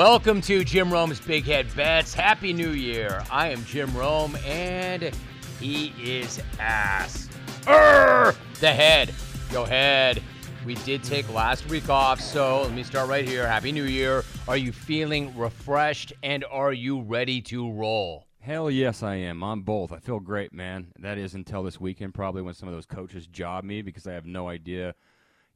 Welcome to Jim Rome's Big Head Bets. Happy New Year. I am Jim Rome, and he is the head. Go head. We did take last week off, so let me start right here. Happy New Year. Are you feeling refreshed, and are you ready to roll? Hell yes, I am. I'm both. I feel great, man. That is until this weekend, probably, when some of those coaches job me, because I have no idea.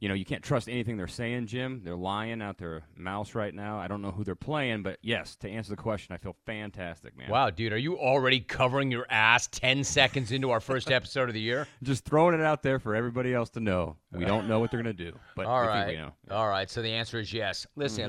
You know, you can't trust anything they're saying, Jim. They're lying out their mouths right now. I don't know who they're playing, but yes, to answer the question, I feel fantastic, man. Wow, dude, are you already covering your ass 10 seconds into our first episode of the year? Just throwing it out there for everybody else to know. We don't know what they're going to do, but all right. We know. All right, so the answer is yes. Listen,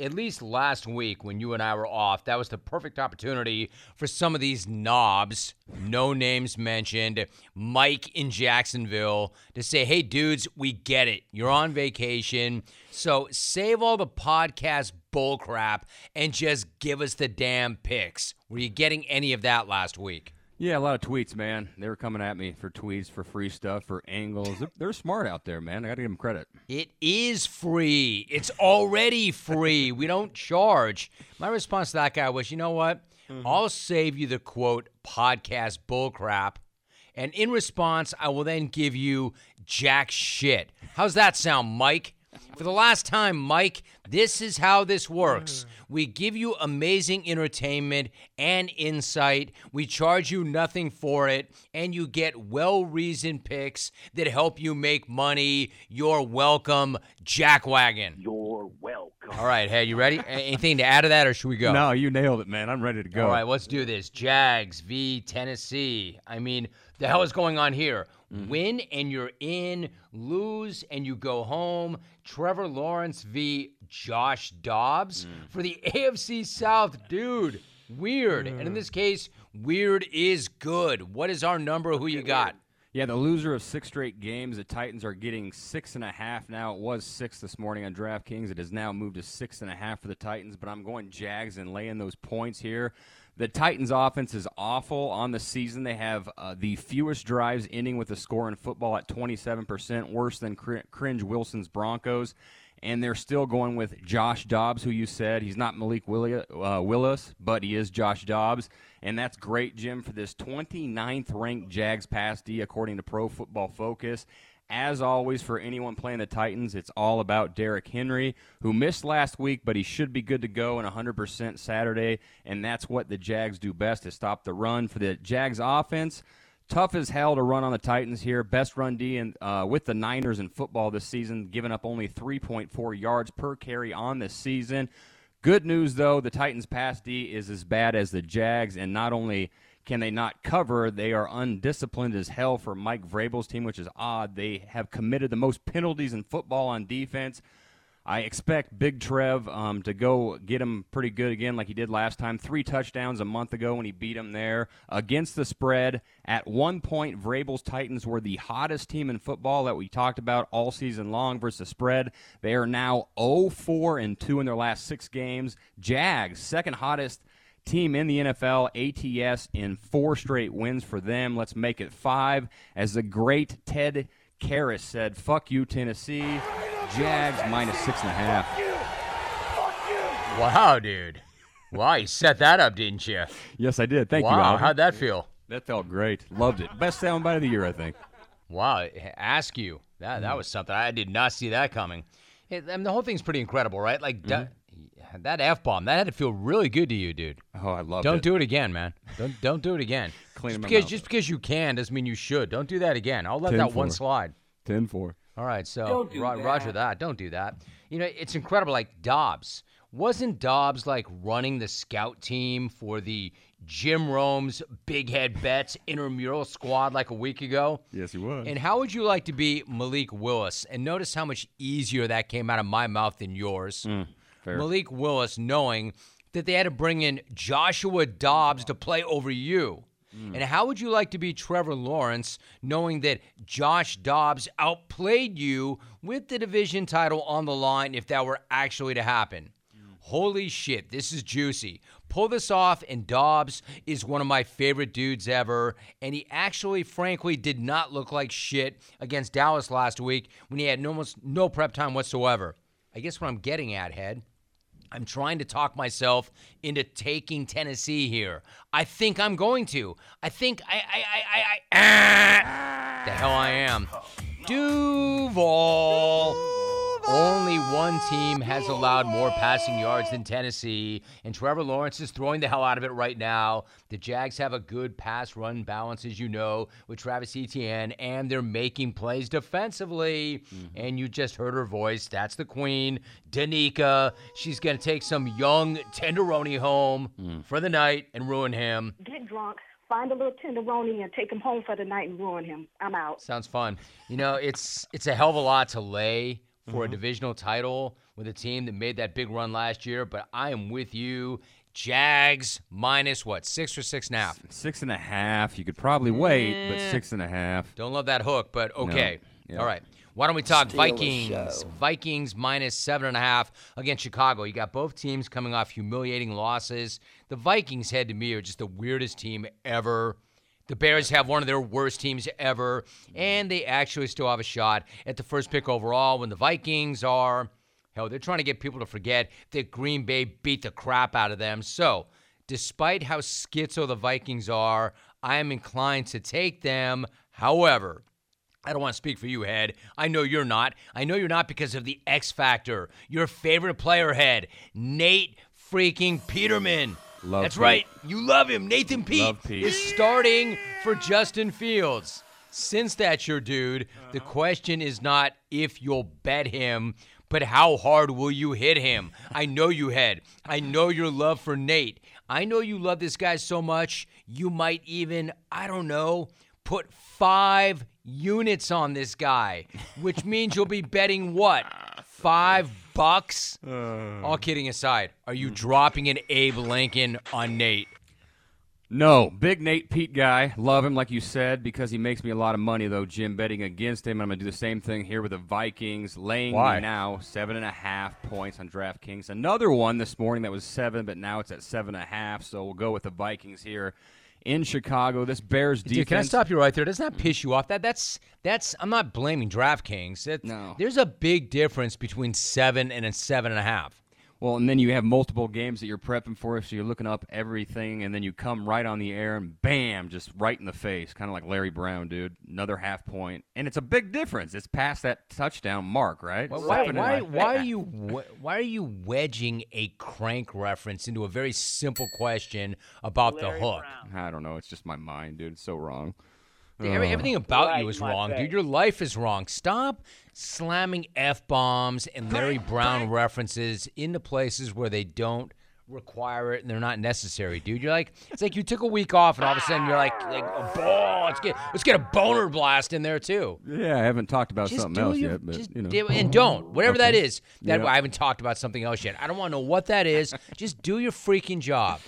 at least last week when you and I were off, that was the perfect opportunity for some of these knobs, no names mentioned, Mike in Jacksonville, to say, hey, dudes, we get it. You're on vacation, so save all the podcast bullcrap and just give us the damn picks. Were you getting any of that last week? Yeah, a lot of tweets, man. They were coming at me for tweets, for free stuff, for angles. They're smart out there, man. I got to give them credit. It is free. It's already free. We don't charge. My response to that guy was, you know what? I'll save you the, quote, podcast bullcrap, and in response, I will then give you jack shit. How's that sound, Mike? For the last time, Mike, this is how this works. We give you amazing entertainment and insight. We charge you nothing for it, and you get well-reasoned picks that help you make money. You're welcome, Jackwagon. You're welcome. All right, hey, you ready? Anything to add to that, or should we go? No, you nailed it, man. I'm ready to go. All right, let's do this. Jags v. Tennessee. I mean, the hell is going on here? Win and you're in, lose and you go home. Trevor Lawrence v. Josh Dobbs for the AFC South. Dude, weird. And in this case, weird is good. What is our number? Who you got? Yeah, the loser of six straight games. The Titans are getting 6.5 now. It was 6 this morning on DraftKings. It has now moved to 6.5 for the Titans, but I'm going Jags and laying those points here. The Titans' offense is awful on the season. They have the fewest drives ending with a score in football at 27%, worse than Cringe Wilson's Broncos. And they're still going with Josh Dobbs, who you said. He's not Malik Willis, but he is Josh Dobbs. And that's great, Jim, for this 29th-ranked Jags pass D, according to Pro Football Focus. As always, for anyone playing the Titans, it's all about Derrick Henry, who missed last week, but he should be good to go and 100% Saturday, and that's what the Jags do best, is stop the run. For the Jags offense, tough as hell to run on the Titans here. Best run D with the Niners in football this season, giving up only 3.4 yards per carry on this season. Good news, though, the Titans' pass D is as bad as the Jags, and not only can they not cover, they are undisciplined as hell for Mike Vrabel's team, which is odd. They have committed the most penalties in football on defense. I expect Big Trev to go get him pretty good again like he did last time. 3 touchdowns a month ago when he beat him there. Against the spread, at one point, Vrabel's Titans were the hottest team in football that we talked about all season long versus the spread. They are now 0-4-2 in their last 6 games. Jags, second hottest team in the NFL, ATS, in 4 straight wins for them. Let's make it 5. As the great Ted Karras said, fuck you, Tennessee. Jags minus 6.5. Fuck you. Fuck you. Wow, dude. Wow, you set that up, didn't you? Yes, I did. Thank you, Wow, how'd that feel? That felt great. Loved it. Best soundbite of the year, I think. Wow, ask you. That was something. I did not see that coming. I mean, the whole thing's pretty incredible, right? Like, that F-bomb, that had to feel really good to you, dude. Oh, I loved it. Don't do it again, man. Don't do it again. Clean my mouth. Just because you can doesn't mean you should. Don't do that again. I'll let that one slide. 10-4. All right, so roger that. Don't do that. You know, it's incredible. Like, Dobbs. Wasn't Dobbs, like, running the scout team for the Jim Rome's Big Head Bets intramural squad like a week ago? Yes, he was. And how would you like to be Malik Willis? And notice how much easier that came out of my mouth than yours. Fair. Malik Willis, knowing that they had to bring in Joshua Dobbs to play over you. And how would you like to be Trevor Lawrence, knowing that Josh Dobbs outplayed you with the division title on the line if that were actually to happen? Holy shit, this is juicy. Pull this off, and Dobbs is one of my favorite dudes ever, and he actually, frankly, did not look like shit against Dallas last week when he had almost no prep time whatsoever. I guess what I'm getting at, Head, I'm trying to talk myself into taking Tennessee here. I think I'm going to. I the hell I am. Duval. Only one team has allowed more passing yards than Tennessee, and Trevor Lawrence is throwing the hell out of it right now. The Jags have a good pass-run balance, as you know, with Travis Etienne, and they're making plays defensively. Mm-hmm. And you just heard her voice. That's the queen, Danica. She's going to take some young tenderoni home for the night and ruin him. Get drunk. Find a little tenderoni and take him home for the night and ruin him. I'm out. Sounds fun. You know, it's a hell of a lot to lay for a divisional title with a team that made that big run last year, but I am with you. Jags minus what, 6 or 6.5? 6.5. You could probably wait, but 6.5. Don't love that hook, but okay. No. Yep. All right. Why don't we talk Vikings? Vikings minus 7.5 against Chicago. You got both teams coming off humiliating losses. The Vikings, head to me, are just the weirdest team ever. The Bears have one of their worst teams ever, and they actually still have a shot at the first pick overall when the Vikings are, hell, they're trying to get people to forget that Green Bay beat the crap out of them. So despite how schizo the Vikings are, I am inclined to take them. However, I don't want to speak for you, Head. I know you're not. I know you're not because of the X Factor. Your favorite player, Head, Nate freaking Peterman. Love That's Pete. Right. You love him. Nathan Pete is starting for Justin Fields. Since that's your dude, the question is not if you'll bet him, but how hard will you hit him? I know you, Head. I know your love for Nate. I know you love this guy so much, you might even, I don't know, put 5 units on this guy, which means you'll be betting what? $5? All kidding aside, are you dropping an Abe Lincoln on Nate? No. Big Nate Pete guy. Love him, like you said, because he makes me a lot of money, though, Jim, betting against him. I'm going to do the same thing here with the Vikings, laying me now 7.5 points on DraftKings. Another one this morning that was 7, but now it's at 7.5, so we'll go with the Vikings here. In Chicago, this Bears defense. Dude, can I stop you right there? Does that piss you off? That's. I'm not blaming DraftKings. No. There's a big difference between 7 and 7.5. Well, and then you have multiple games that you're prepping for, so you're looking up everything, and then you come right on the air and bam, just right in the face, kind of like Larry Brown, dude. Another 0.5 point, and it's a big difference. It's past that touchdown mark, right? Well, why are you wedging a crank reference into a very simple question about Larry the hook? Brown. I don't know. It's just my mind, dude. It's so wrong. Everything about you is wrong, dude. Your life is wrong. Stop slamming F-bombs and Larry Brown references into places where they don't require it and they're not necessary, dude. You're like, it's like you took a week off and all of a sudden you're like a ball. Let's get a boner blast in there too. Yeah, I haven't talked about just something else yet, but you know. And don't whatever that is. That I haven't talked about something else yet. I don't want to know what that is. Just do your freaking job.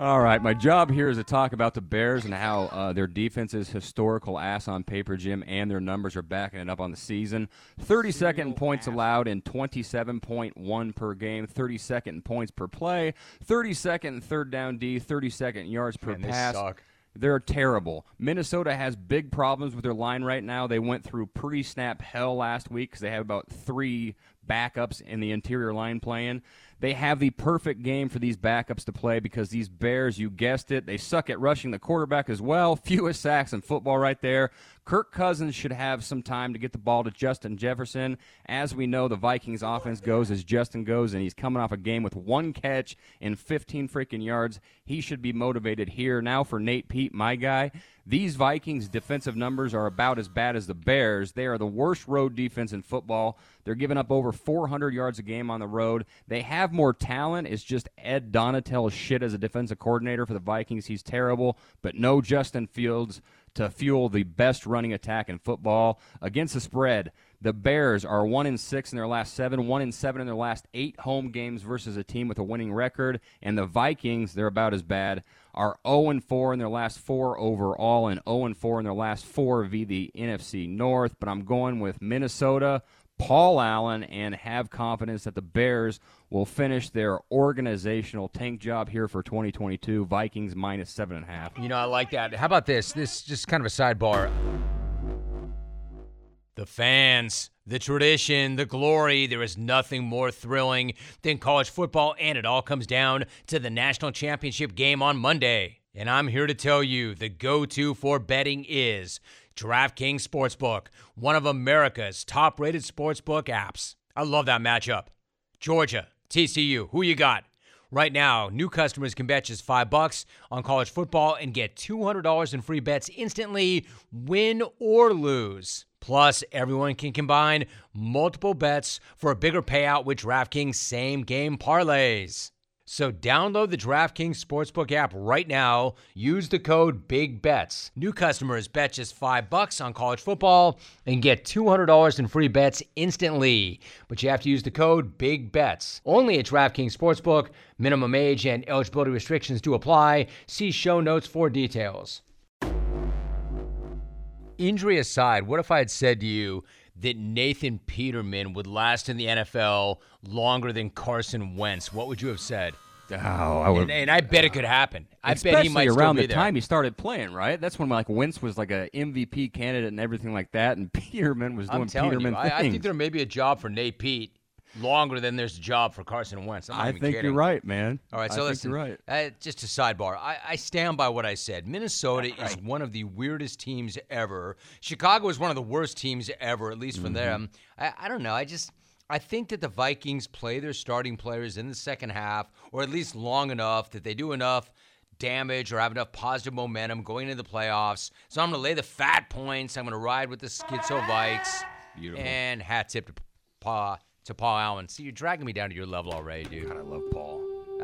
All right, my job here is to talk about the Bears and how their defense's historical ass on paper, Jim, and their numbers are backing it up on the season. 32nd in points allowed and 27.1 per game, 32nd in points per play, 32nd in third down D, 32nd in yards per pass. They suck. They're terrible. Minnesota has big problems with their line right now. They went through pre-snap hell last week because they have about 3 backups in the interior line playing. They have the perfect game for these backups to play because these Bears, you guessed it, they suck at rushing the quarterback as well. Fewest sacks in football right there. Kirk Cousins should have some time to get the ball to Justin Jefferson. As we know, the Vikings offense goes as Justin goes, and he's coming off a game with 1 catch and 15 freaking yards. He should be motivated here. Now for Nate Pete, my guy, these Vikings' defensive numbers are about as bad as the Bears. They are the worst road defense in football. They're giving up over 400 yards a game on the road. They have more talent. It's just Ed Donatell's shit as a defensive coordinator for the Vikings. He's terrible, but no Justin Fields to fuel the best running attack in football. Against the spread, the Bears are 1-6 in their last 7, 1-7 in their last 8 home games versus a team with a winning record. And the Vikings, they're about as bad, are 0-4 in their last 4 overall and 0-4 in their last 4 via the NFC North. But I'm going with Minnesota, Paul Allen, and have confidence that the Bears will finish their organizational tank job here for 2022. Vikings minus 7.5. You know, I like that. How about this? This is just kind of a sidebar. The fans. The tradition, the glory, there is nothing more thrilling than college football, and it all comes down to the national championship game on Monday. And I'm here to tell you the go-to for betting is DraftKings Sportsbook, one of America's top-rated sportsbook apps. I love that matchup. Georgia, TCU, who you got? Right now, new customers can bet just $5 on college football and get $200 in free bets instantly, win or lose. Plus, everyone can combine multiple bets for a bigger payout with DraftKings same-game parlays. So download the DraftKings Sportsbook app right now. Use the code BIGBETS. New customers bet just $5 on college football and get $200 in free bets instantly. But you have to use the code BIGBETS. Only at DraftKings Sportsbook. Minimum age and eligibility restrictions do apply. See show notes for details. Injury aside, what if I had said to you that Nathan Peterman would last in the NFL longer than Carson Wentz? What would you have said? Oh, I would. And I bet it could happen. I bet he might still be there. Especially around the time he started playing, right? That's when like Wentz was like an MVP candidate and everything like that, and Peterman was doing Peterman things. I think there may be a job for Nate Pete longer than there's a job for Carson Wentz. I think kidding. You're right, man. All right, so listen, you're right. Just a sidebar. I stand by what I said. Minnesota is one of the weirdest teams ever. Chicago is one of the worst teams ever, at least for them. I don't know. I think that the Vikings play their starting players in the second half, or at least long enough that they do enough damage or have enough positive momentum going into the playoffs. So I'm going to lay the fat points. I'm going to ride with the Schizo Vikes. Beautiful. And hat tip to Paul Allen. See, you're dragging me down to your level already, dude. God, I love Paul.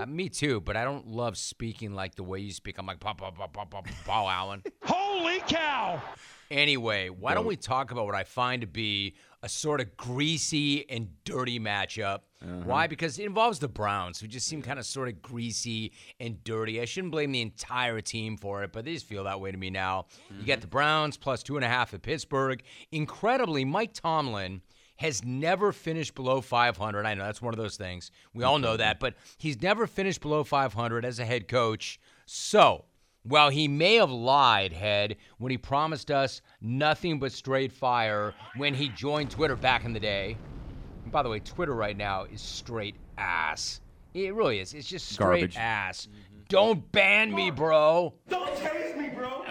Me too, but I don't love speaking like the way you speak. I'm like, Paul Allen. Holy cow! Anyway, why don't we talk about what I find to be a sort of greasy and dirty matchup. Why? Because it involves the Browns, who just seem kind of sort of greasy and dirty. I shouldn't blame the entire team for it, but they just feel that way to me now. You got the Browns plus 2.5 at Pittsburgh. Incredibly, Mike Tomlin has never finished below 500. I know that's one of those things. We all know that, but he's never finished below 500 as a head coach. So, while he may have lied, Head, when he promised us nothing but straight fire when he joined Twitter back in the day. And by the way, Twitter right now is straight ass. It really is. It's just straight garbage. Ass. Don't ban me, bro. Don't chase me, bro.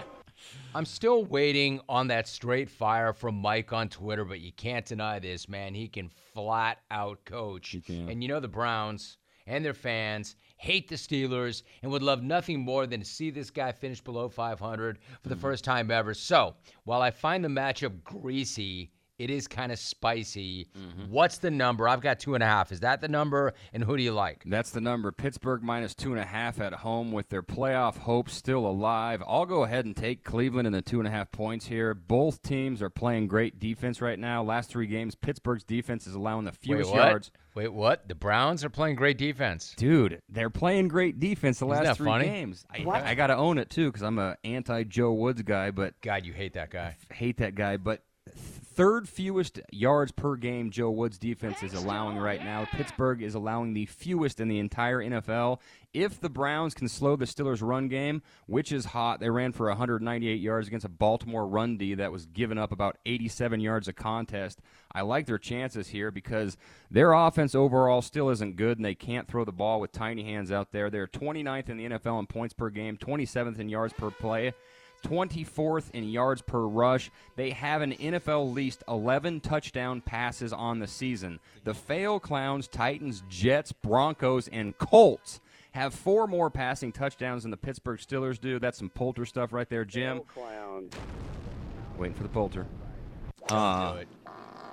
I'm still waiting on that straight fire from Mike on Twitter, but you can't deny this, man. He can flat out coach. And you know the Browns and their fans hate the Steelers and would love nothing more than to see this guy finish below 500 for the first time ever. So while I find the matchup greasy, it is kind of spicy. What's the number? I've got 2.5. Is that the number? And who do you like? That's the number. Pittsburgh minus 2.5 at home with their playoff hopes still alive. I'll go ahead and take Cleveland and the 2.5 points here. Both teams are playing great defense right now. Last three games, Pittsburgh's defense is allowing the fewest yards. Wait, what? The Browns are playing great defense. Dude, they're playing great defense the last three games. I got to own it, too, because I'm an anti-Joe Woods guy. But God, you hate that guy. Hate that guy, but third fewest yards per game Joe Woods' defense is allowing right now. Pittsburgh is allowing the fewest in the entire NFL. If the Browns can slow the Steelers' run game, which is hot, they ran for 198 yards against a Baltimore run D that was giving up about 87 yards a contest. I like their chances here because their offense overall still isn't good, and they can't throw the ball with tiny hands out there. They're 29th in the NFL in points per game, 27th in yards per play, 24th in yards per rush. They have an NFL least 11 touchdown passes on the season. The Fail Clowns, Titans, Jets, Broncos, and Colts have 4 more passing touchdowns than the Pittsburgh Steelers do. That's some Poulter stuff right there, Jim. Waiting for the Poulter. Don't do it.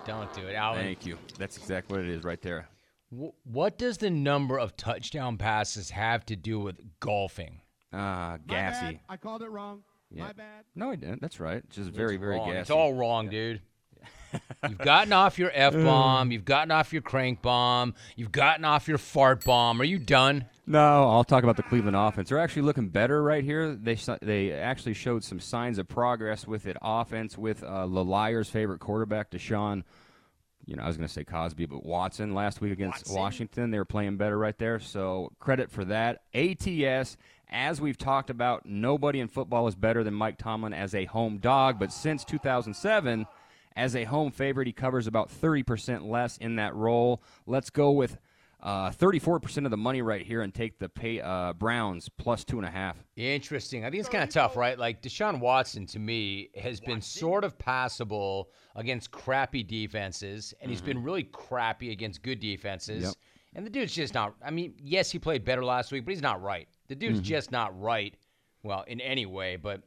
Don't do it, Alan. Thank you. That's exactly what it is right there. What does the number of touchdown passes have to do with golfing? Gassy. My bad. I called it wrong. Yeah. My bad. No, I didn't. That's right. Just very, very gassy. It's all wrong, dude. You've gotten off your F-bomb. You've gotten off your crank bomb. You've gotten off your fart bomb. Are you done? No, I'll talk about the Cleveland offense. They're actually looking better right here. They actually showed some signs of progress with it. Offense with Lalire's favorite quarterback, Deshaun. You know, I was going to say Cosby, but Watson last week against Washington, they were playing better right there. So credit for that. ATS. As we've talked about, nobody in football is better than Mike Tomlin as a home dog. But since 2007, As a home favorite, he covers about 30% less in that role. Let's go with 34% of the money right here and take the Browns plus 2.5. Interesting. I think it's kind of tough, right? Like, Deshaun Watson, to me, has been sort of passable against crappy defenses, and he's been really crappy against good defenses. Yep. And the dude's just not – I mean, yes, he played better last week, but he's not right. The dude's just not right, well, in any way, but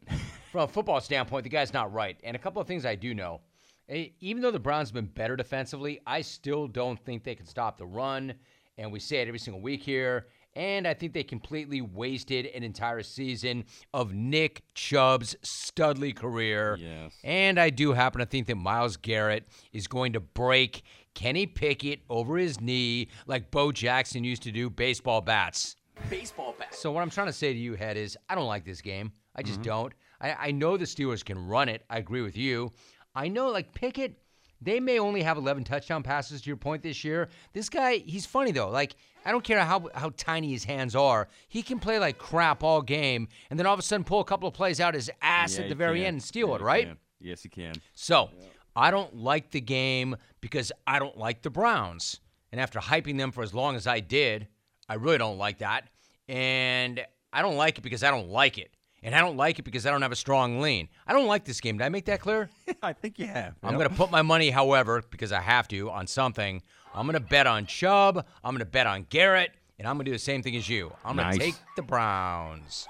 from a football standpoint, the guy's not right. And a couple of things I do know. Even though the Browns have been better defensively, I still don't think they can stop the run, and we say it every single week here, and I think they completely wasted an entire season of Nick Chubb's studly career. Yes. And I do happen to think that Miles Garrett is going to break Kenny Pickett over his knee like Bo Jackson used to do baseball bats. Baseball bats. So what I'm trying to say to you, Head, is I don't like this game. I just don't. I know the Steelers can run it. I agree with you. I know, like, Pickett, they may only have 11 touchdown passes, to your point, this year. This guy, he's funny, though. Like, I don't care how tiny his hands are. He can play like crap all game and then all of a sudden pull a couple of plays out his ass at the very end and steal it, right? Yes, he can. So, I don't like the game because I don't like the Browns. And after hyping them for as long as I did, I really don't like that. And I don't like it because I don't like it. And I don't like it because I don't have a strong lean. I don't like this game. Did I make that clear? I think you have. I'm going to put my money, however, because I have to, on something. I'm going to bet on Chubb. I'm going to bet on Garrett. And I'm going to do the same thing as you. I'm going to take the Browns.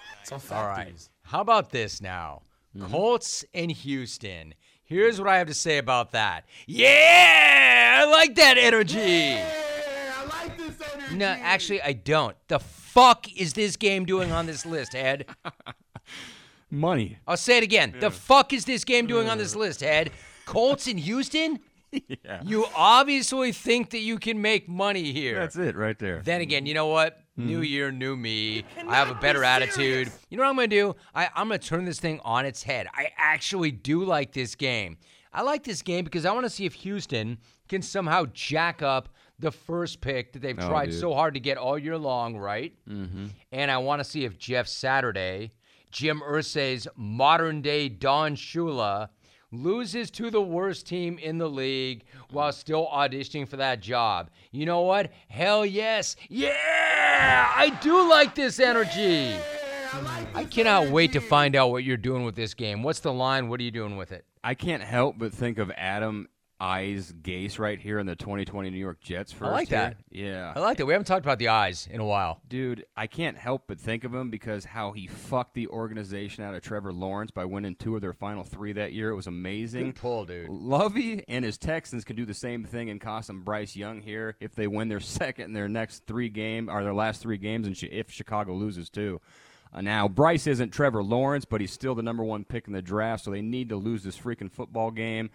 All right. How about this now? Colts and Houston. Here's what I have to say about that. Yeah! I like that energy. Yeah! I like this energy. No, actually, I don't. The fuck is this game doing on this list, Head? Money. I'll say it again. Yeah. The fuck is this game doing on this list, Ed? Colts in Houston? Yeah. You obviously think that you can make money here. That's it right there. Then again, you know what? New year, new me. I have a better attitude. You know what I'm going to do? I'm going to turn this thing on its head. I actually do like this game. I like this game because I want to see if Houston can somehow jack up the first pick that they've tried so hard to get all year long, right? And I want to see if Jeff Saturday, Jim Irsay's modern-day Don Shula, loses to the worst team in the league while still auditioning for that job. You know what? Hell yes. Yeah! I do like this energy. I cannot wait to find out what you're doing with this game. What's the line? What are you doing with it? I can't help but think of Adam Eyes Gase right here in the 2020 New York Jets first. I like that. Yeah. I like that. We haven't talked about the Eyes in a while. Dude, I can't help but think of him because how he fucked the organization out of Trevor Lawrence by winning 2 of their final 3 that year. It was amazing. Good pull, dude. Lovey and his Texans can do the same thing and cost them Bryce Young here if they win their second and their next 3 game or their last 3 games, and if Chicago loses too. Now, Bryce isn't Trevor Lawrence, but he's still the number 1 pick in the draft, so they need to lose this freaking football game.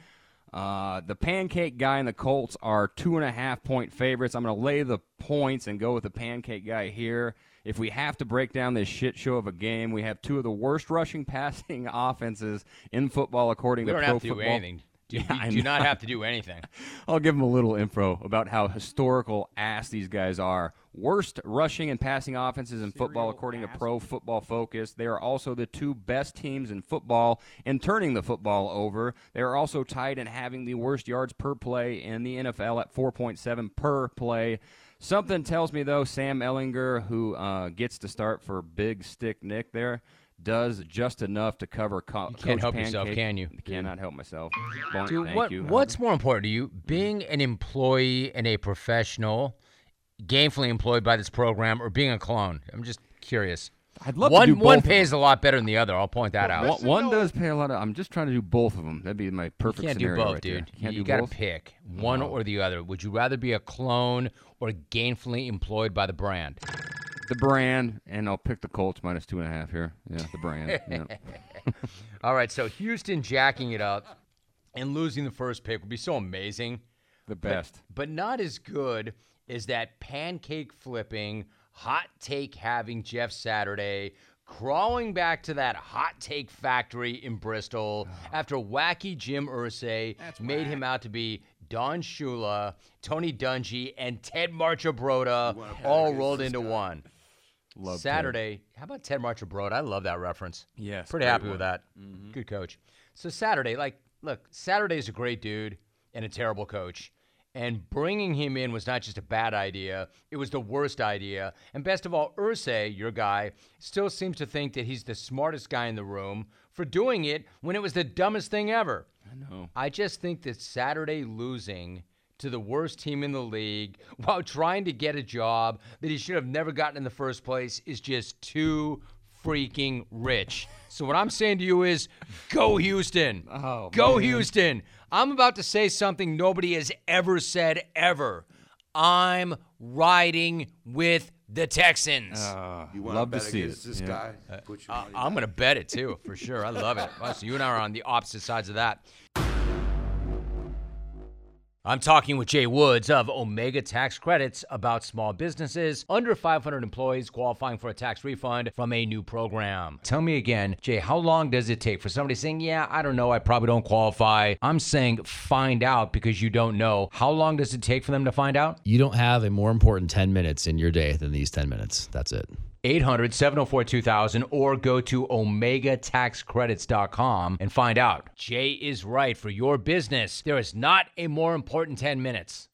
The pancake guy and the Colts are 2.5-point favorites. I'm going to lay the points and go with the pancake guy here. If we have to break down this shit show of a game, we have 2 of the worst rushing passing offenses in football, according to Pro Football. We don't have to do anything. You do not have to do anything. I'll give them a little info about how historical ass these guys are. Worst rushing and passing offenses in football, according to Pro Football Focus. They are also the 2 best teams in football in turning the football over. They are also tied in having the worst yards per play in the NFL at 4.7 per play. Something tells me, though, Sam Ehlinger, who gets to start for Big Stick Nick there, does just enough to cover Coach Pancake. You can't help yourself, can you? I cannot help myself. Dude, what's more important to you, being an employee and a professional, gainfully employed by this program, or being a clone? I'm just curious. I'd love to do both. One pays a lot better than the other. I'll point that out. One does pay a lot. I'm just trying to do both of them. That'd be my perfect scenario. Both, right there. You got to pick one or the other. Would you rather be a clone or gainfully employed by the brand? The brand, and I'll pick the Colts minus 2.5 here. Yeah, the brand. All right, so Houston jacking it up and losing the first pick would be so amazing. The best. But not as good as that pancake flipping, hot take having Jeff Saturday crawling back to that hot take factory in Bristol after wacky Jim Irsay made him out to be Don Shula, Tony Dungy, and Ted Marchibroda all rolled into one. Love Saturday. Ted. How about Ted Marchibroda? I love that reference. Yes. Pretty happy with that. Good coach. So Saturday, like, look, Saturday's a great dude and a terrible coach. And bringing him in was not just a bad idea. It was the worst idea. And best of all, Irsay, your guy, still seems to think that he's the smartest guy in the room for doing it when it was the dumbest thing ever. I know. I just think that Saturday losing to the worst team in the league while trying to get a job that he should have never gotten in the first place is just too freaking rich. So what I'm saying to you is, go Houston. Oh, go man. Houston. I'm about to say something nobody has ever said ever. I'm riding with the Texans. You want love to see it. This guy? I'm going to bet it, too, for sure. I love it. Well, so you and I are on the opposite sides of that. I'm talking with Jay Woods of Omega Tax Credits about small businesses under 500 employees qualifying for a tax refund from a new program. Tell me again, Jay, how long does it take for somebody saying, yeah, I don't know, I probably don't qualify? I'm saying find out because you don't know. How long does it take for them to find out? You don't have a more important 10 minutes in your day than these 10 minutes. That's it. 800-704-2000 or go to OmegaTaxCredits.com and find out. Jay is right. For your business, there is not a more important 10 minutes.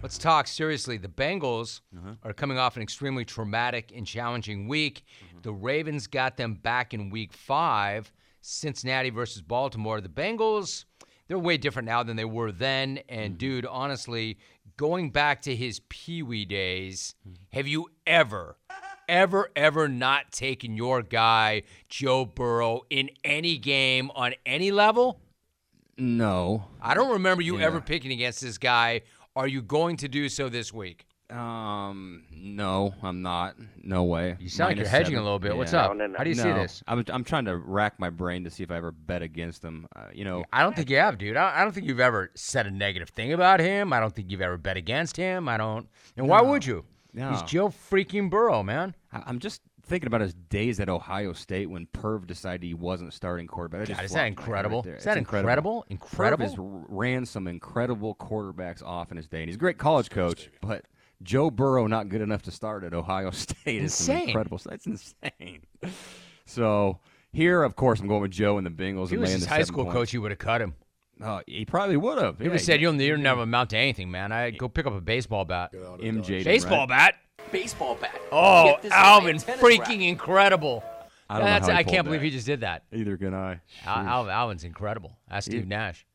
Let's talk seriously. The Bengals are coming off an extremely traumatic and challenging week. The Ravens got them back in week 5, Cincinnati versus Baltimore. The Bengals, they're way different now than they were then. And, dude, honestly, going back to his peewee days, have you ever not taken your guy, Joe Burrow, in any game on any level? No. I don't remember you ever picking against this guy. Are you going to do so this week? No, I'm not. No way. You sound like you're hedging a little bit. Yeah. What's up? How do you see this? I'm trying to rack my brain to see if I ever bet against him. I don't think you have, dude. I don't think you've ever said a negative thing about him. I don't think you've ever bet against him. I don't. And why would you? No. He's Joe freaking Burrow, man. I'm just thinking about his days at Ohio State when Perv decided he wasn't starting quarterback. God, is that incredible? Right, is that incredible? Incredible. Perv ran some incredible quarterbacks off in his day, and he's a great college coach, but Joe Burrow not good enough to start at Ohio State is some incredible stuff. That's insane. So here, of course, I'm going with Joe and the Bengals. If he was his high school coach, you would have cut him. He probably would have. He would have said, you'll never amount to anything, man. I'd go pick up a baseball bat. MJ. Baseball bat? Baseball bat. Oh, Alvin, freaking incredible. I can't believe he just did that. Either can I. Alvin's incredible. That's Steve Nash.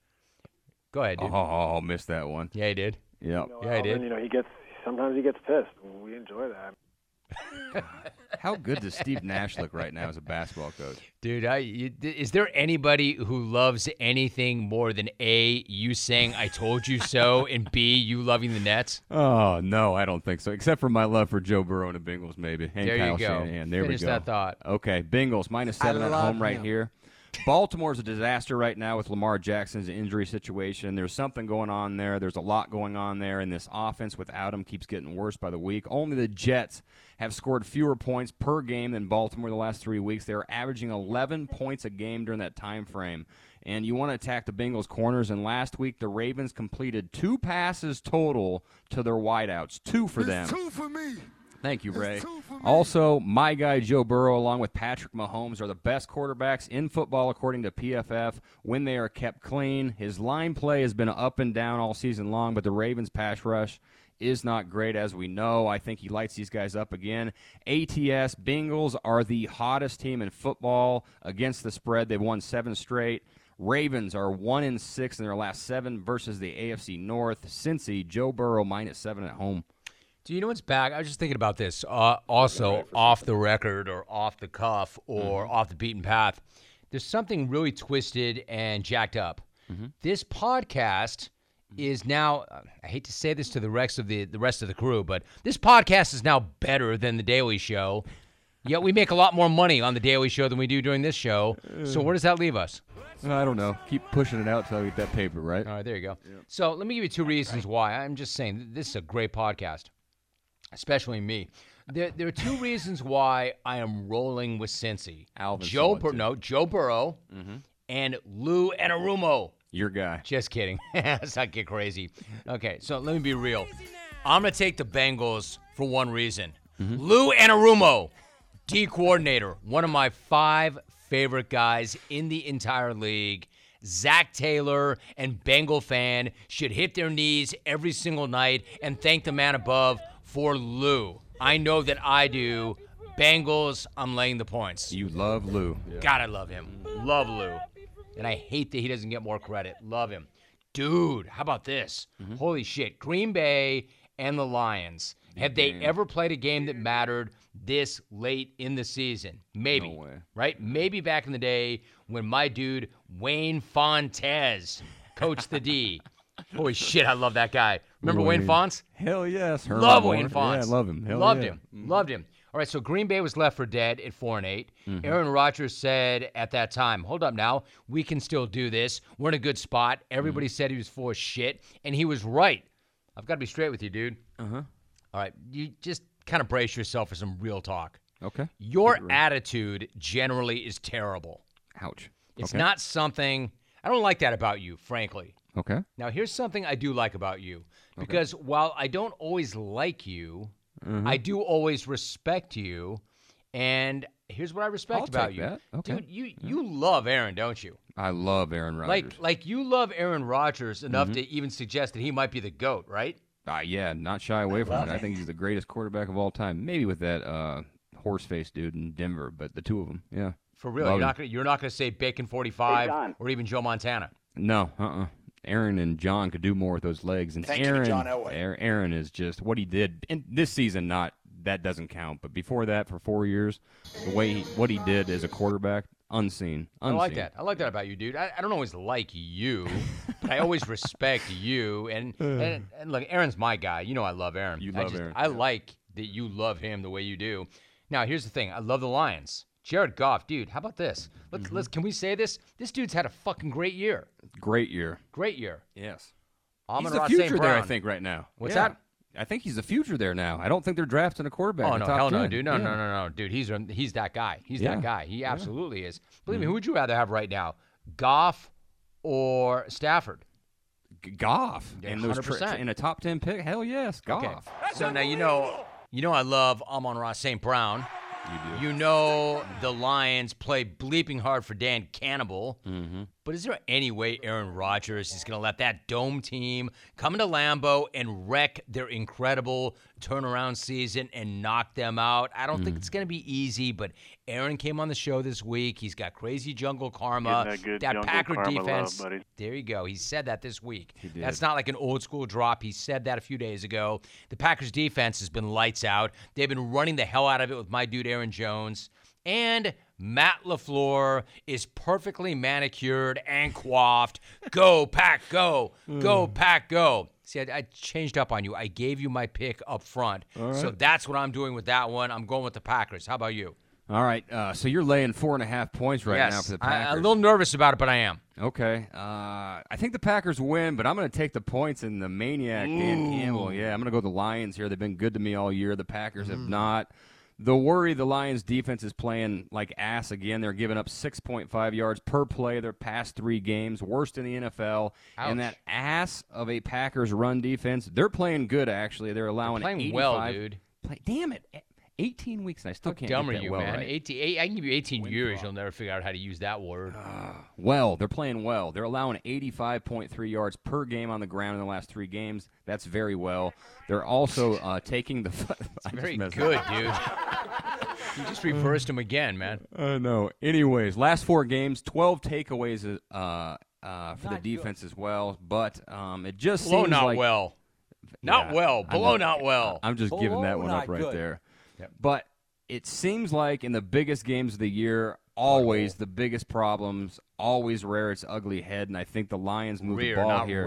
Go ahead, dude. Oh, missed that one. Yeah, he did. Yep. Yeah, he did. Sometimes he gets pissed. We enjoy that. How good does Steve Nash look right now as a basketball coach? Dude, is there anybody who loves anything more than A, you saying I told you so, and B, you loving the Nets? Oh, no, I don't think so, except for my love for Joe Burrow and the Bengals, maybe. And there Kyle Shanahan. There Finish we go. That thought. Okay, Bengals, -7 at home right here. Baltimore's a disaster right now with Lamar Jackson's injury situation. There's something going on there. There's a lot going on there, and this offense without him keeps getting worse by the week. Only the Jets have scored fewer points per game than Baltimore the last 3 weeks. They're averaging 11 points a game during that time frame. And you want to attack the Bengals' corners. And last week, the Ravens completed 2 passes total to their wideouts. 2 for them. 2 for me. Thank you, Ray. Also, my guy Joe Burrow, along with Patrick Mahomes, are the best quarterbacks in football, according to PFF, when they are kept clean. His line play has been up and down all season long, but the Ravens' pass rush is not great, as we know. I think he lights these guys up again. ATS, Bengals are the hottest team in football against the spread. They've won 7 straight. Ravens are 1-6 in their last 7 versus the AFC North. Cincy, Joe Burrow, -7 at home. Do you know what's back? I was just thinking about this. Also, off the record or off the cuff or off the beaten path, there's something really twisted and jacked up. This podcast is now, I hate to say this to the rest of the crew, but this podcast is now better than The Daily Show. Yet we make a lot more money on The Daily Show than we do during this show. So where does that leave us? I don't know. Keep pushing it out till I get that paper, right? All right, there you go. Yep. So let me give you 2 reasons why. I'm just saying this is a great podcast. Especially me. There are 2 reasons why I am rolling with Cincy. Joe Burrow and Lou Anarumo. Your guy. Just kidding. Let's not get crazy. Okay, so let me be real. I'm going to take the Bengals for one reason. Lou Anarumo, D coordinator, one of my 5 favorite guys in the entire league. Zach Taylor and Bengal fan should hit their knees every single night and thank the man above for Lou. I know that I do. Bengals, I'm laying the points. You love Lou. Yeah. God, I love him. Love Lou. And I hate that he doesn't get more credit. Love him. Dude, how about this? Mm-hmm. Holy shit. Green Bay and the Lions. Have they ever played a game that mattered this late in the season? Maybe. No way. Right? Maybe back in the day when my dude Wayne Fontes coached the D. Holy shit, I love that guy. Remember Wayne Fontes? Hell yes. Love Wayne Fontes. Yeah, I love him. Loved him. Mm-hmm. Loved him. All right, so Green Bay was left for dead at 4-8. Mm-hmm. Aaron Rodgers said at that time, hold up now, we can still do this. We're in a good spot. Everybody said he was full of shit, and he was right. I've got to be straight with you, dude. Uh-huh. All right, you just kind of brace yourself for some real talk. Okay. Your attitude generally is terrible. Ouch. It's not something – I don't like that about you, frankly. Okay. Now, here's something I do like about you. Because while I don't always like you – mm-hmm. I do always respect you, and here's what I respect about you. That. Okay. Dude, you love Aaron, don't you? I love Aaron Rodgers. Like you love Aaron Rodgers enough to even suggest that he might be the GOAT, right? Yeah, not shy away from it. I think he's the greatest quarterback of all time, maybe with that horse-faced dude in Denver, but the two of them, yeah. For real, you're not going to say Bacon 45 or even Joe Montana. No, Aaron and John could do more with those legs. And Aaron is just what he did. And this season, not that doesn't count. But before that, for 4 years, the way what he did as a quarterback, unseen. I like that. I like that about you, dude. I don't always like you, but I always respect you. And look, Aaron's my guy. You know I love Aaron. You love Aaron. I like that you love him the way you do. Now, here's the thing. I love the Lions. Jared Goff, dude, how about this? Let's can we say this? This dude's had a fucking great year. Great year. Yes. He's the future there, I think, right now. What's that? I think he's the future there now. I don't think they're drafting a quarterback. Oh, no, hell no, dude. No. Dude, he's that guy. He's that guy. He absolutely is. Believe me, who would you rather have right now, Goff or Stafford? Goff. Yeah, and 100%. In a top 10 pick? Hell yes, Goff. Okay. So now you know I love Amon-Ra St. Brown. You know the Lions play bleeping hard for Dan Campbell, but is there any way Aaron Rodgers is going to let that dome team come into Lambeau and wreck their incredible turnaround season and knock them out? I don't think it's going to be easy, but Aaron came on the show this week. He's got crazy jungle karma. That Packer defense. Love, there you go. He said that this week. That's not like an old school drop. He said that a few days ago. The Packers defense has been lights out. They've been running the hell out of it with my dude Aaron Jones. And Matt LaFleur is perfectly manicured and coiffed. Go, Pack, go. Go, Pack, go. See, I changed up on you. I gave you my pick up front. Right. So that's what I'm doing with that one. I'm going with the Packers. How about you? All right, so you're laying 4.5 points right now for the Packers. I'm a little nervous about it, but I am. Okay. I think the Packers win, but I'm going to take the points in the maniac, Dan Campbell. Yeah, I'm going to go with the Lions here. They've been good to me all year. The Packers have not. The worry, the Lions' defense is playing like ass again. They're giving up 6.5 yards per play their past 3 games, worst in the NFL. Ouch. And that ass of a Packers run defense, they're playing good, actually. They're allowing 85. Playing well, dude. Damn it. 18 weeks, and I still can't get that you, well man. Right. 18, I can give you 18 Win years. Off. You'll never figure out how to use that word. Well, they're playing well. They're allowing 85.3 yards per game on the ground in the last 3 games. That's very well. They're also taking the – very good, dude. You just reversed him again, man. No. Anyways, last 4 games, 12 takeaways for not the defense good. As well. But it just Blow seems not like well. – Not well. Blow I'm, not well. I'm just Blow giving that one up right good. There. Yep. But it seems like in the biggest games of the year, always the biggest problems, always rear its ugly head, and I think the Lions move the ball here.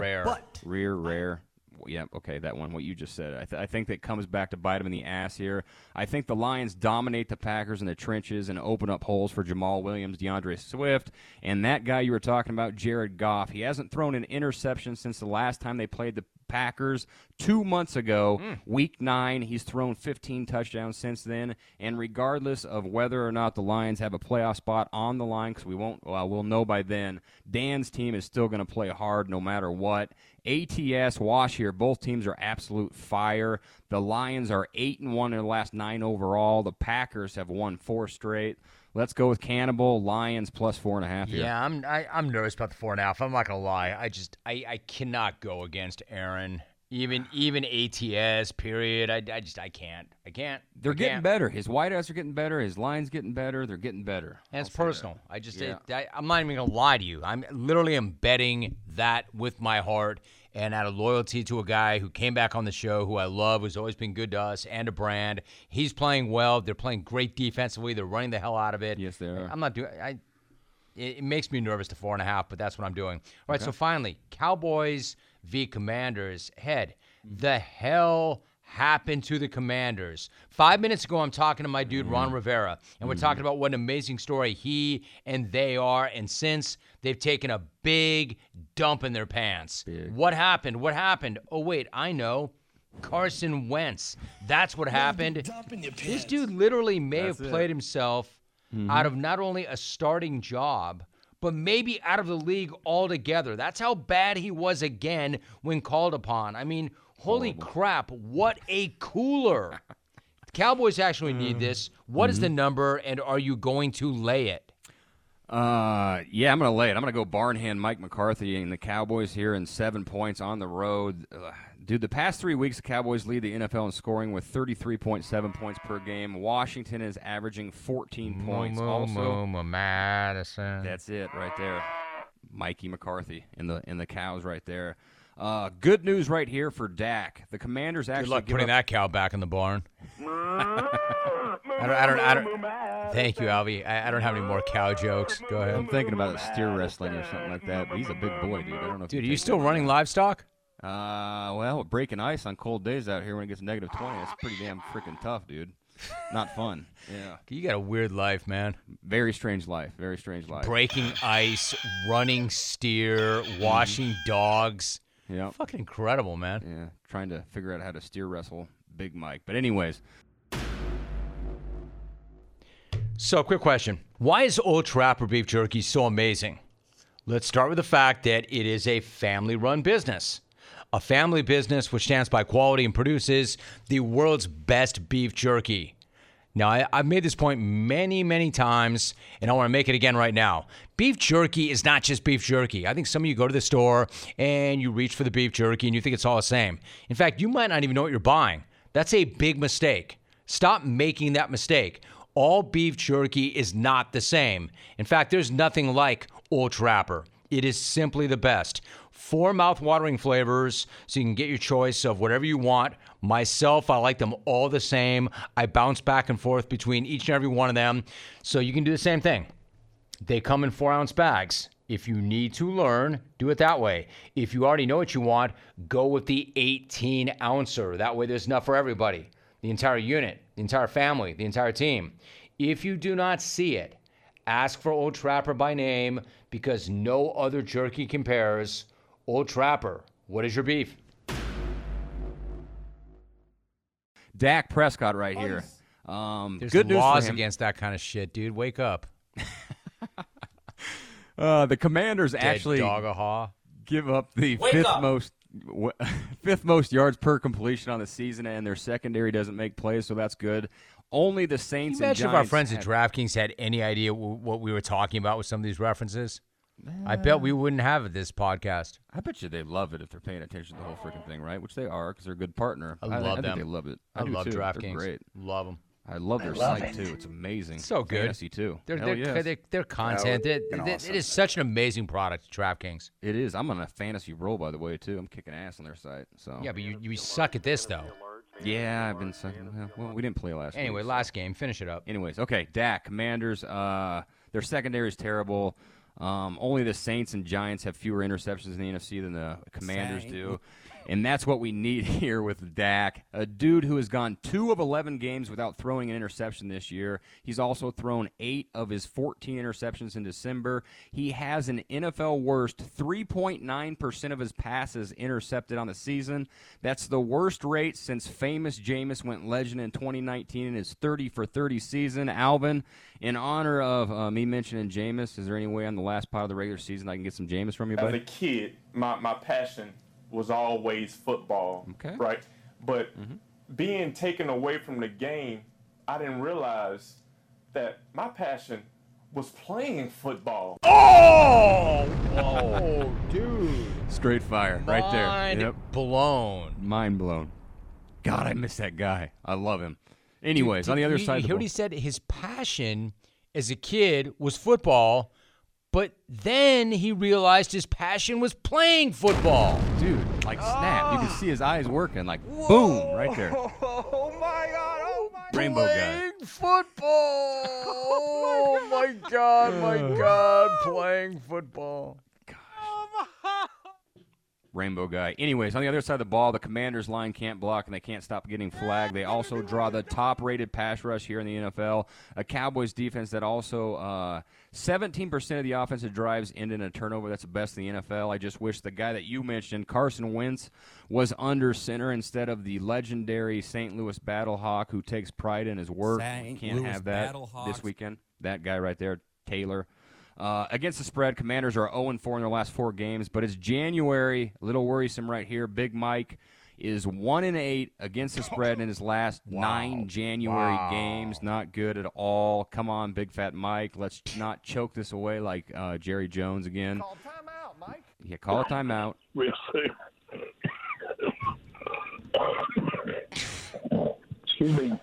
Rare. Yeah, okay, that one, what you just said. I think that comes back to bite them in the ass here. I think the Lions dominate the Packers in the trenches and open up holes for Jamal Williams, DeAndre Swift, and that guy you were talking about, Jared Goff. He hasn't thrown an interception since the last time they played the Packers 2 months ago, Week 9. He's thrown 15 touchdowns since then, and regardless of whether or not the Lions have a playoff spot on the line, because we'll know by then, Dan's team is still going to play hard no matter what. ATS wash here. Both teams are absolute fire. The Lions are 8-1 in their last 9 overall. The Packers have won 4 straight. Let's go with Cannibal Lions plus 4.5 here. Yeah, I'm nervous about the 4.5. I'm not gonna lie. I cannot go against Aaron. Even ATS period. I can't. They're getting better. His wideouts are getting better. His line's getting better. They're getting better. And it's personal. I'm not even gonna lie to you. I'm literally betting that with my heart and out of loyalty to a guy who came back on the show, who I love, who's always been good to us and a brand. He's playing well. They're playing great defensively. They're running the hell out of it. Yes, they are. I'm not doing. It makes me nervous to 4.5, but that's what I'm doing. All right. Okay. So finally, Cowboys v. Commanders. Head, the hell happened to the Commanders? 5 minutes ago, I'm talking to my dude, Ron Rivera, and we're talking about what an amazing story he and they are. And since, they've taken a big dump in their pants. Big. What happened? Oh, wait, I know. Carson Wentz. That's what happened. This dude literally may have played himself out of not only a starting job, but maybe out of the league altogether. That's how bad he was again when called upon. I mean, holy crap, what a cooler. The Cowboys actually need this. What is the number, and are you going to lay it? Yeah, I'm going to lay it. I'm going to go Barnhand Mike McCarthy and the Cowboys here in 7 points on the road. Dude, the past 3 weeks, the Cowboys lead the NFL in scoring with 33.7 points per game. Washington is averaging 14 points also. Madison. That's it right there. Mikey McCarthy in the cows right there. Good news right here for Dak. The Commanders actually. Good luck putting that cow back in the barn. I don't. Thank you, Alvy. I don't have any more cow jokes. Go ahead. I'm thinking about steer wrestling or something like that. But he's a big boy, dude. I don't know. Dude, are you still running livestock? Well, breaking ice on cold days out here when it gets -20. That's pretty damn freaking tough, dude. Not fun. Yeah. You got a weird life, man. Very strange life. Breaking ice, running steer, washing dogs. Yeah. Fucking incredible, man. Yeah. Trying to figure out how to steer wrestle Big Mike. But anyways. So, quick question. Why is Old Trapper Beef Jerky so amazing? Let's start with the fact that it is a family-run business. A family business which stands by quality and produces the world's best beef jerky. Now, I've made this point many, many times, and I want to make it again right now. Beef jerky is not just beef jerky. I think some of you go to the store, and you reach for the beef jerky, and you think it's all the same. In fact, you might not even know what you're buying. That's a big mistake. Stop making that mistake. All beef jerky is not the same. In fact, there's nothing like Old Trapper. It is simply the best. 4 mouth-watering flavors, so you can get your choice of whatever you want. Myself, I like them all the same. I bounce back and forth between each and every one of them. So you can do the same thing. They come in 4-ounce bags. If you need to learn, do it that way. If you already know what you want, go with the 18-ouncer. That way there's enough for everybody. The entire unit, the entire family, the entire team. If you do not see it, ask for Old Trapper by name because no other jerky compares. Old Trapper, what is your beef? Dak Prescott right here. There's good laws against that kind of shit, dude. Wake up. The Commanders dead actually give up the fifth most yards per completion on the season, and their secondary doesn't make plays, so that's good. Only the Saints and Giants. Imagine if our friends at DraftKings had any idea what we were talking about with some of these references. I bet we wouldn't have this podcast. I bet you they love it if they're paying attention to the whole freaking thing, right? Which they are because they're a good partner. I love them. Think they love it. I love DraftKings. They're great. Love them. I love their site, too. It's amazing. It's so good. Fantasy, too. Their content. It is such an amazing product, DraftKings. It is. I'm on a fantasy roll, by the way, too. I'm kicking ass on their site. So yeah, but you suck at this, though. Yeah, I've been sucking. Well, we didn't play last game. Anyway, last game. Finish it up. Anyways, okay. Dak, Commanders. Their secondary is terrible. Only the Saints and Giants have fewer interceptions in the NFC than the Commanders do. And that's what we need here with Dak, a dude who has gone 2 of 11 games without throwing an interception this year. He's also thrown 8 of his 14 interceptions in December. He has an NFL-worst 3.9% of his passes intercepted on the season. That's the worst rate since famous Jameis went legend in 2019 in his 30-for-30 season. Alvin, in honor of me mentioning Jameis, is there any way on the last part of the regular season I can get some Jameis from you, buddy? As a kid, my passion was always football, right? But being taken away from the game, I didn't realize that my passion was playing football. Oh! Oh, dude. Straight fire right there. Mind blown. Mind blown. God, I miss that guy. I love him. Anyways, dude, on the other side of the ball. He said his passion as a kid was football, but then he realized his passion was playing football. Dude, like snap. You can see his eyes working like boom right there. Oh, my God. Oh, my God. Rainbow guy. Playing football. Oh, my God. My God. Playing football. Rainbow guy. Anyways, on the other side of the ball, the Commanders line can't block, and they can't stop getting flagged. They also draw the top-rated pass rush here in the NFL. A Cowboys defense that also 17% of the offensive drives end in a turnover. That's the best in the NFL. I just wish the guy that you mentioned, Carson Wentz, was under center instead of the legendary St. Louis Battlehawk who takes pride in his work. This weekend. That guy right there, Taylor. Against the spread, Commanders are 0-4 in their last four games, but it's January. A little worrisome right here. Big Mike is 1-8 against the spread in his last nine January games. Not good at all. Come on, Big Fat Mike. Let's not choke this away like Jerry Jones again. Call timeout, Mike. Yeah, call a timeout. We'll see. Excuse me.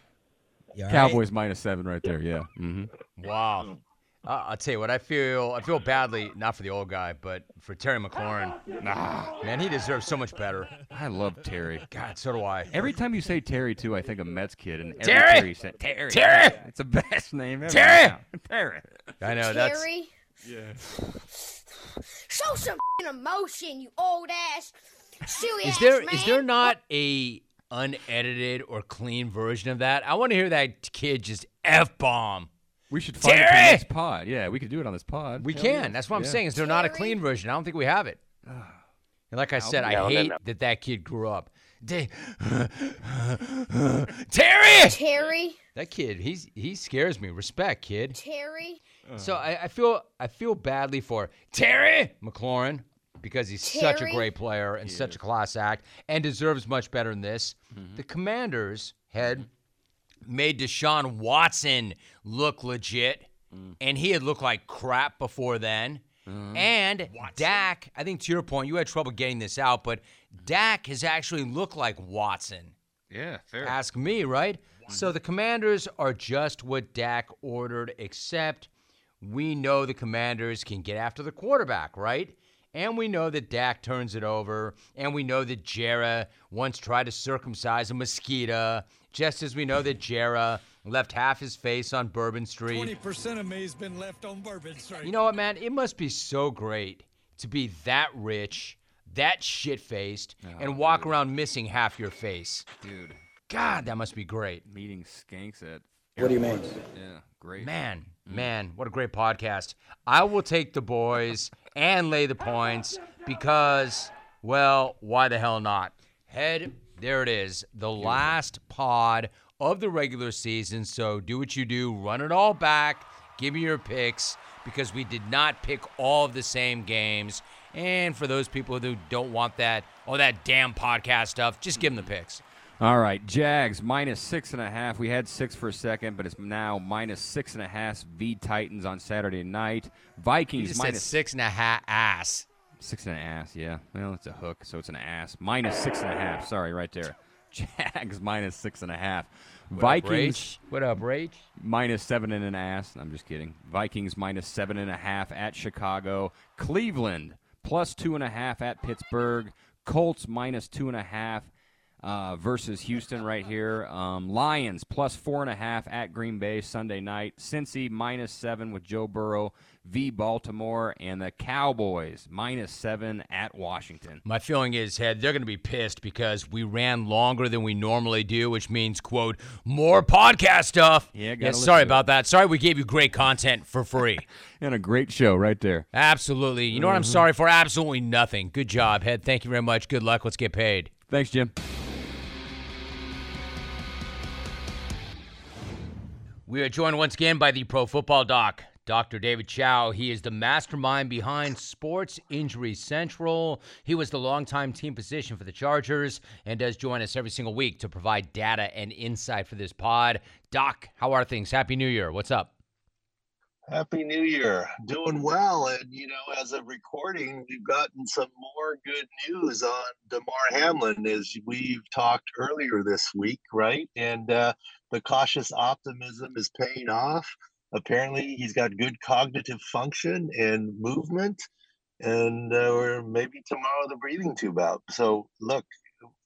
Cowboys -7 right there, yeah. Mm-hmm. Wow. I'll tell you what, I feel badly, not for the old guy, but for Terry McLaurin. Nah, man, he deserves so much better. I love Terry. God, so do I. Every time you say Terry, too, I think of Mets kid. And Terry! Terry! Terry! It's the best name ever. Terry! Terry! I know, that's... Terry? Yeah. Show some emotion, you old ass, silly ass man. Is there not a unedited or clean version of that? I want to hear that kid just F-bomb. We should find it on this pod. Yeah, we could do it on this pod. We can. That's what I'm saying. Is there not a clean version? I don't think we have it. And like I said, I hate that kid grew up. Terry! Terry. That kid, he scares me. Respect, kid. Terry. So I feel badly for Terry McLaurin because he's such a great player and such a class act and deserves much better than this. Mm-hmm. The Commanders made Deshaun Watson look legit, and he had looked like crap before then. And Watson. Dak, I think to your point, you had trouble getting this out, but Dak has actually looked like Watson. Yeah, fair. Ask me, right? So the Commanders are just what Dak ordered, except we know the Commanders can get after the quarterback, right? And we know that Dak turns it over, and we know that Jarrah once tried to circumcise a mosquito, just as we know that Jarrah left half his face on Bourbon Street. 20% of me's been left on Bourbon Street. You know what, man? It must be so great to be that rich, that shit-faced, and walk around missing half your face. Dude. God, that must be great. Meeting skanks at... What do you mean? Yeah, great. Man, what a great podcast. I will take the boys and lay the points because, well, why the hell not? There it is, the last pod of the regular season, so do what you do, run it all back, give me your picks, because we did not pick all of the same games, and for those people who don't want that, all that damn podcast stuff, just give them the picks. All right, Jags, -6.5. We had 6 for a second, but it's now -6.5 v. Titans on Saturday night. Vikings you just said 6.5 ass. 6.5, yeah. Well, it's a hook, so it's an ass. -6.5. Sorry, right there. Jags -6.5. What Vikings. Up, what up, Rach? -7 and an ass. I'm just kidding. Vikings -7.5 at Chicago. Cleveland +2.5 at Pittsburgh. Colts -2.5 versus Houston right here. Lions +4.5 at Green Bay Sunday night. Cincy -7 with Joe Burrow v. Baltimore, and the Cowboys -7 at Washington. My feeling is, Ted, they're going to be pissed because we ran longer than we normally do, which means, quote, more podcast stuff. Yeah, sorry about that. Sorry we gave you great content for free. And a great show right there. Absolutely. You know what I'm sorry for? Absolutely nothing. Good job, Ted. Thank you very much. Good luck. Let's get paid. Thanks, Jim. We are joined once again by the Pro Football Doc, Dr. David Chao. He is the mastermind behind Sports Injury Central. He was the longtime team physician for the Chargers and does join us every single week to provide data and insight for this pod. Doc, how are things? Happy New Year. What's up? Happy New Year. Doing well. And, you know, as of recording, we've gotten some more good news on Damar Hamlin, as we've talked earlier this week, right? And the cautious optimism is paying off. Apparently, he's got good cognitive function and movement, and or maybe tomorrow the breathing tube out. So, look,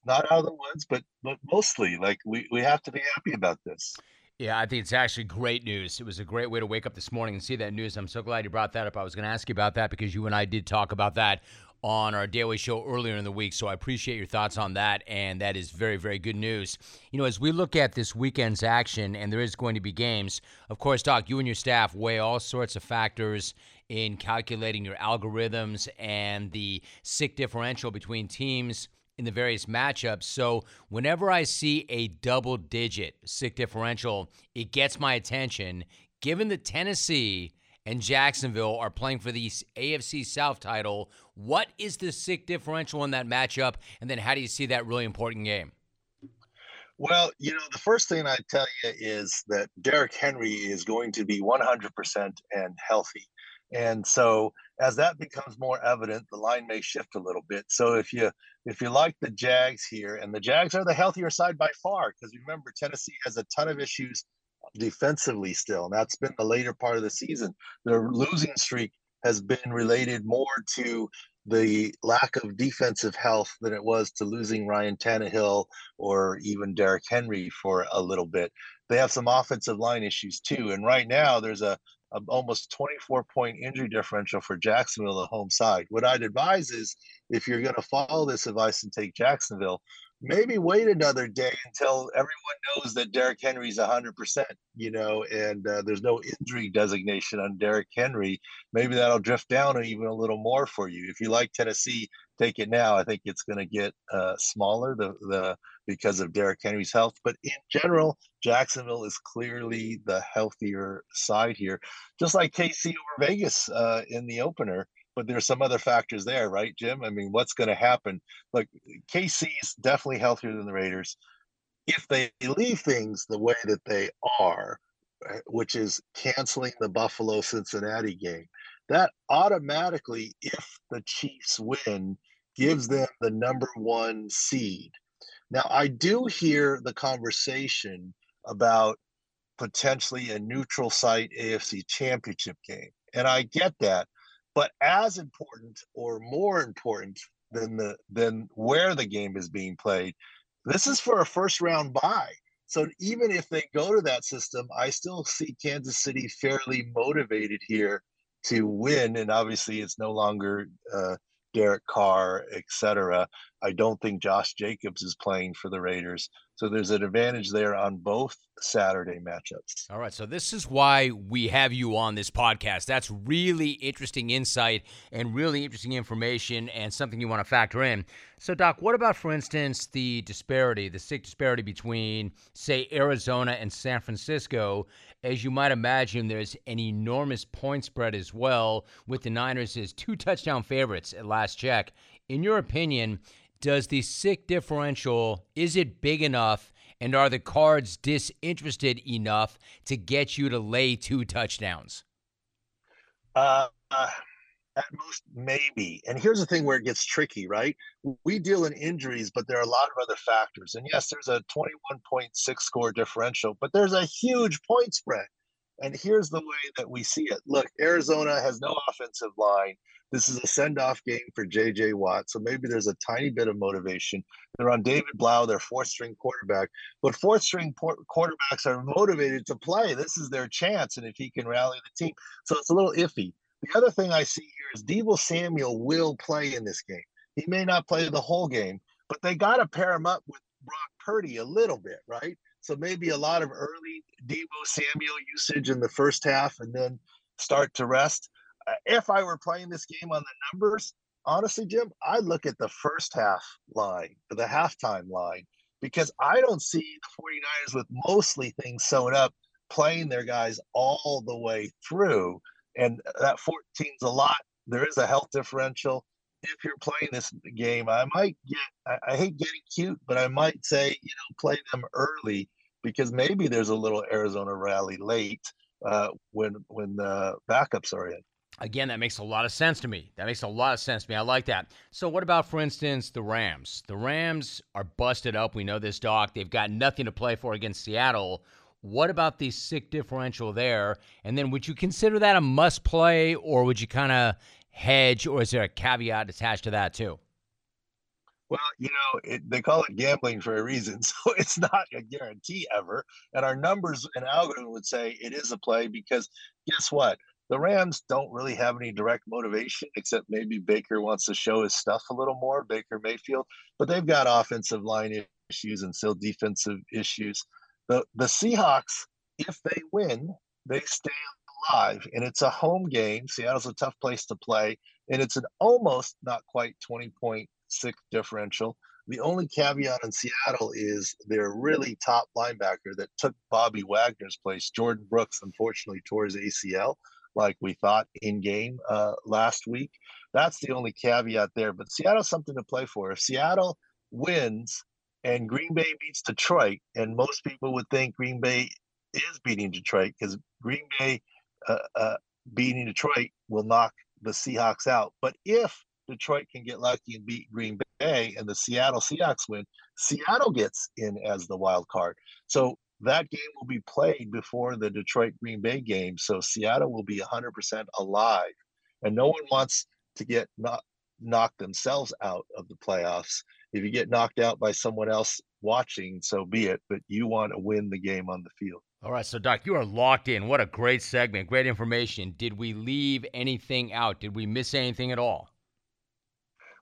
not out of the woods, but mostly, like, we have to be happy about this. Yeah, I think it's actually great news. It was a great way to wake up this morning and see that news. I'm so glad you brought that up. I was going to ask you about that because you and I did talk about that on our daily show earlier in the week. So I appreciate your thoughts on that, and that is very, very good news. You know, as we look at this weekend's action, and there is going to be games, of course, Doc, you and your staff weigh all sorts of factors in calculating your algorithms and the sick differential between teams in the various matchups. So whenever I see a double-digit sick differential, it gets my attention, given that Tennessee and Jacksonville are playing for the AFC South title. What is the sick differential in that matchup, and then how do you see that really important game? Well, you know, the first thing I tell you is that Derrick Henry is going to be 100% and healthy. And so as that becomes more evident, the line may shift a little bit. So if you like the Jags here, and the Jags are the healthier side by far, because remember, Tennessee has a ton of issues defensively still, and that's been the later part of the season. Their losing streak has been related more to the lack of defensive health than it was to losing Ryan Tannehill or even Derrick Henry for a little bit. They have some offensive line issues too. And right now there's a almost 24-point injury differential for Jacksonville, the home side. What I'd advise is, if you're going to follow this advice and take Jacksonville, maybe wait another day until everyone knows that Derrick Henry's 100%, you know, and there's no injury designation on Derrick Henry. Maybe that'll drift down even a little more for you. If you like Tennessee, take it now. I think it's going to get smaller because of Derrick Henry's health. But in general, Jacksonville is clearly the healthier side here, just like KC over Vegas in the opener. But there's some other factors there, right, Jim? I mean, what's going to happen? Look, KC is definitely healthier than the Raiders. If they leave things the way that they are, which is canceling the Buffalo-Cincinnati game, that automatically, if the Chiefs win, gives them the #1 seed. Now, I do hear the conversation about potentially a neutral site AFC championship game, and I get that. But as important or more important than where the game is being played, this is for a first-round bye. So even if they go to that system, I still see Kansas City fairly motivated here to win, and obviously it's no longer Derek Carr, etc. I don't think Josh Jacobs is playing for the Raiders, so there's an advantage there on both Saturday matchups. All right, so this is why we have you on this podcast. That's really interesting insight and really interesting information, and something you want to factor in. So, Doc, what about, for instance, the sick disparity between, say, Arizona and San Francisco? As you might imagine, there's an enormous point spread as well, with the Niners as 2-touchdown favorites at last check. In your opinion, does the sick differential, is it big enough, and are the Cards disinterested enough to get you to lay 2 touchdowns? At most, maybe. And here's the thing where it gets tricky, right? We deal in injuries, but there are a lot of other factors. And yes, there's a 21.6 score differential, but there's a huge point spread. And here's the way that we see it. Look, Arizona has no offensive line. This is a send-off game for J.J. Watt, so maybe there's a tiny bit of motivation. They're on David Blau, their fourth-string quarterback. But fourth-string quarterbacks are motivated to play. This is their chance, and if he can rally the team. So it's a little iffy. The other thing I see here is Deebo Samuel will play in this game. He may not play the whole game, but they got to pair him up with Brock Purdy a little bit, right? So maybe a lot of early Deebo Samuel usage in the first half and then start to rest. If I were playing this game on the numbers, honestly, Jim, I'd look at the first half line, the halftime line, because I don't see the 49ers with mostly things sewn up playing their guys all the way through. And that 14's a lot. There is a health differential. If you're playing this game, I hate getting cute, but I might say, you know, play them early, because maybe there's a little Arizona rally late. when the backups are in. Again, that makes a lot of sense to me. I like that. So what about, for instance, the Rams? The Rams are busted up. We know this, Doc. They've got nothing to play for against Seattle. What about the sick differential there? And then would you consider that a must play, or would you kind of hedge, or is there a caveat attached to that too? Well, you know, they call it gambling for a reason, so it's not a guarantee ever. And our numbers and algorithm would say it is a play because guess what? The Rams don't really have any direct motivation, except maybe Baker wants to show his stuff a little more, Baker Mayfield. But they've got offensive line issues and still defensive issues. The Seahawks, if they win, they stay alive. And it's a home game. Seattle's a tough place to play. And it's an almost not quite 20-point differential. The only caveat in Seattle is their really top linebacker that took Bobby Wagner's place, Jordan Brooks, unfortunately tore his ACL. Like we thought in game last week. That's the only caveat there. But Seattle's something to play for. If Seattle wins and Green Bay beats Detroit, and most people would think Green Bay is beating Detroit because Green Bay beating Detroit will knock the Seahawks out. But if Detroit can get lucky and beat Green Bay and the Seattle Seahawks win, Seattle gets in as the wild card. So that game will be played before the Detroit-Green Bay game, so Seattle will be 100% alive. And no one wants to get knocked themselves out of the playoffs. If you get knocked out by someone else watching, so be it. But you want to win the game on the field. All right, so, Doc, you are locked in. What a great segment, great information. Did we leave anything out? Did we miss anything at all?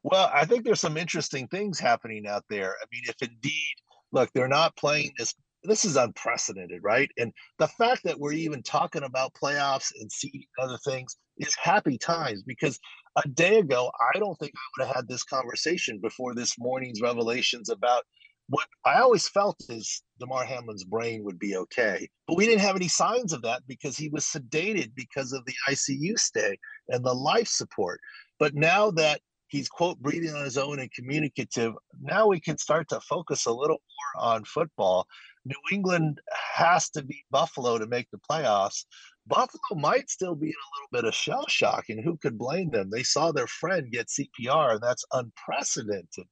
Well, I think there's some interesting things happening out there. I mean, if indeed, look, they're not playing this – this is unprecedented, right? And the fact that we're even talking about playoffs and seeding other things is happy times, because a day ago, I don't think I would have had this conversation before this morning's revelations about what I always felt is Damar Hamlin's brain would be okay. But we didn't have any signs of that because he was sedated because of the ICU stay and the life support. But now that he's, quote, breathing on his own and communicative, now we can start to focus a little more on football. New England has to beat Buffalo to make the playoffs. Buffalo might still be in a little bit of shell shock, and who could blame them? They saw their friend get CPR, and that's unprecedented.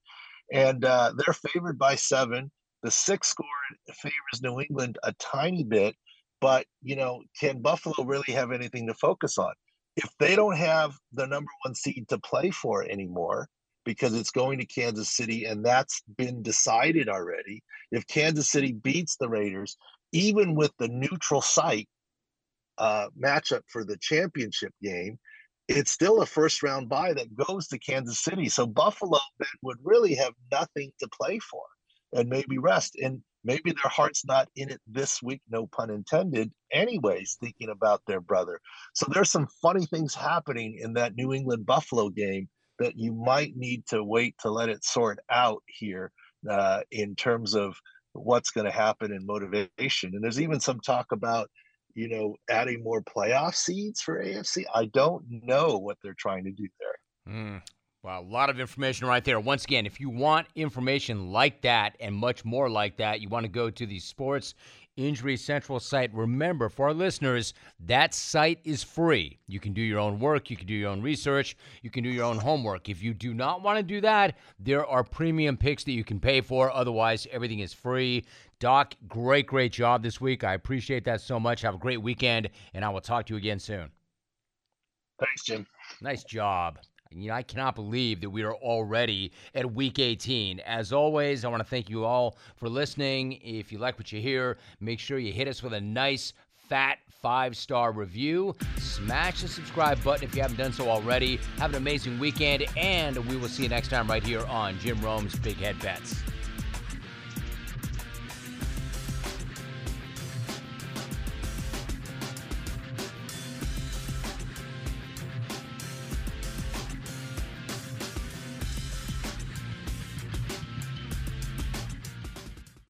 And they're favored by 7. The 6 score favors New England a tiny bit, but, you know, can Buffalo really have anything to focus on? If they don't have the number 1 seed to play for anymore, because it's going to Kansas City, and that's been decided already. If Kansas City beats the Raiders, even with the neutral site matchup for the championship game, it's still a first-round bye that goes to Kansas City. So Buffalo then would really have nothing to play for and maybe rest. And maybe their heart's not in it this week, no pun intended, anyways, thinking about their brother. So there's some funny things happening in that New England-Buffalo game that you might need to wait to let it sort out here in terms of what's going to happen in motivation. And there's even some talk about, you know, adding more playoff seeds for AFC. I don't know what they're trying to do there. Wow, a lot of information right there. Once again, if you want information like that and much more like that, you want to go to the Sports Injury Central site. Remember, for our listeners, that site is free. You can do your own work. You can do your own research. You can do your own homework. If you do not want to do that, there are premium picks that you can pay for. Otherwise, everything is free. Doc, great job this week. I appreciate that so much. Have a great weekend, and I will talk to you again soon. Thanks, Jim. Nice job. You know, I cannot believe that we are already at Week 18. As always, I want to thank you all for listening. If you like what you hear, make sure you hit us with a nice, fat 5-star review. Smash the subscribe button if you haven't done so already. Have an amazing weekend, and we will see you next time right here on Jim Rome's Big Head Bets.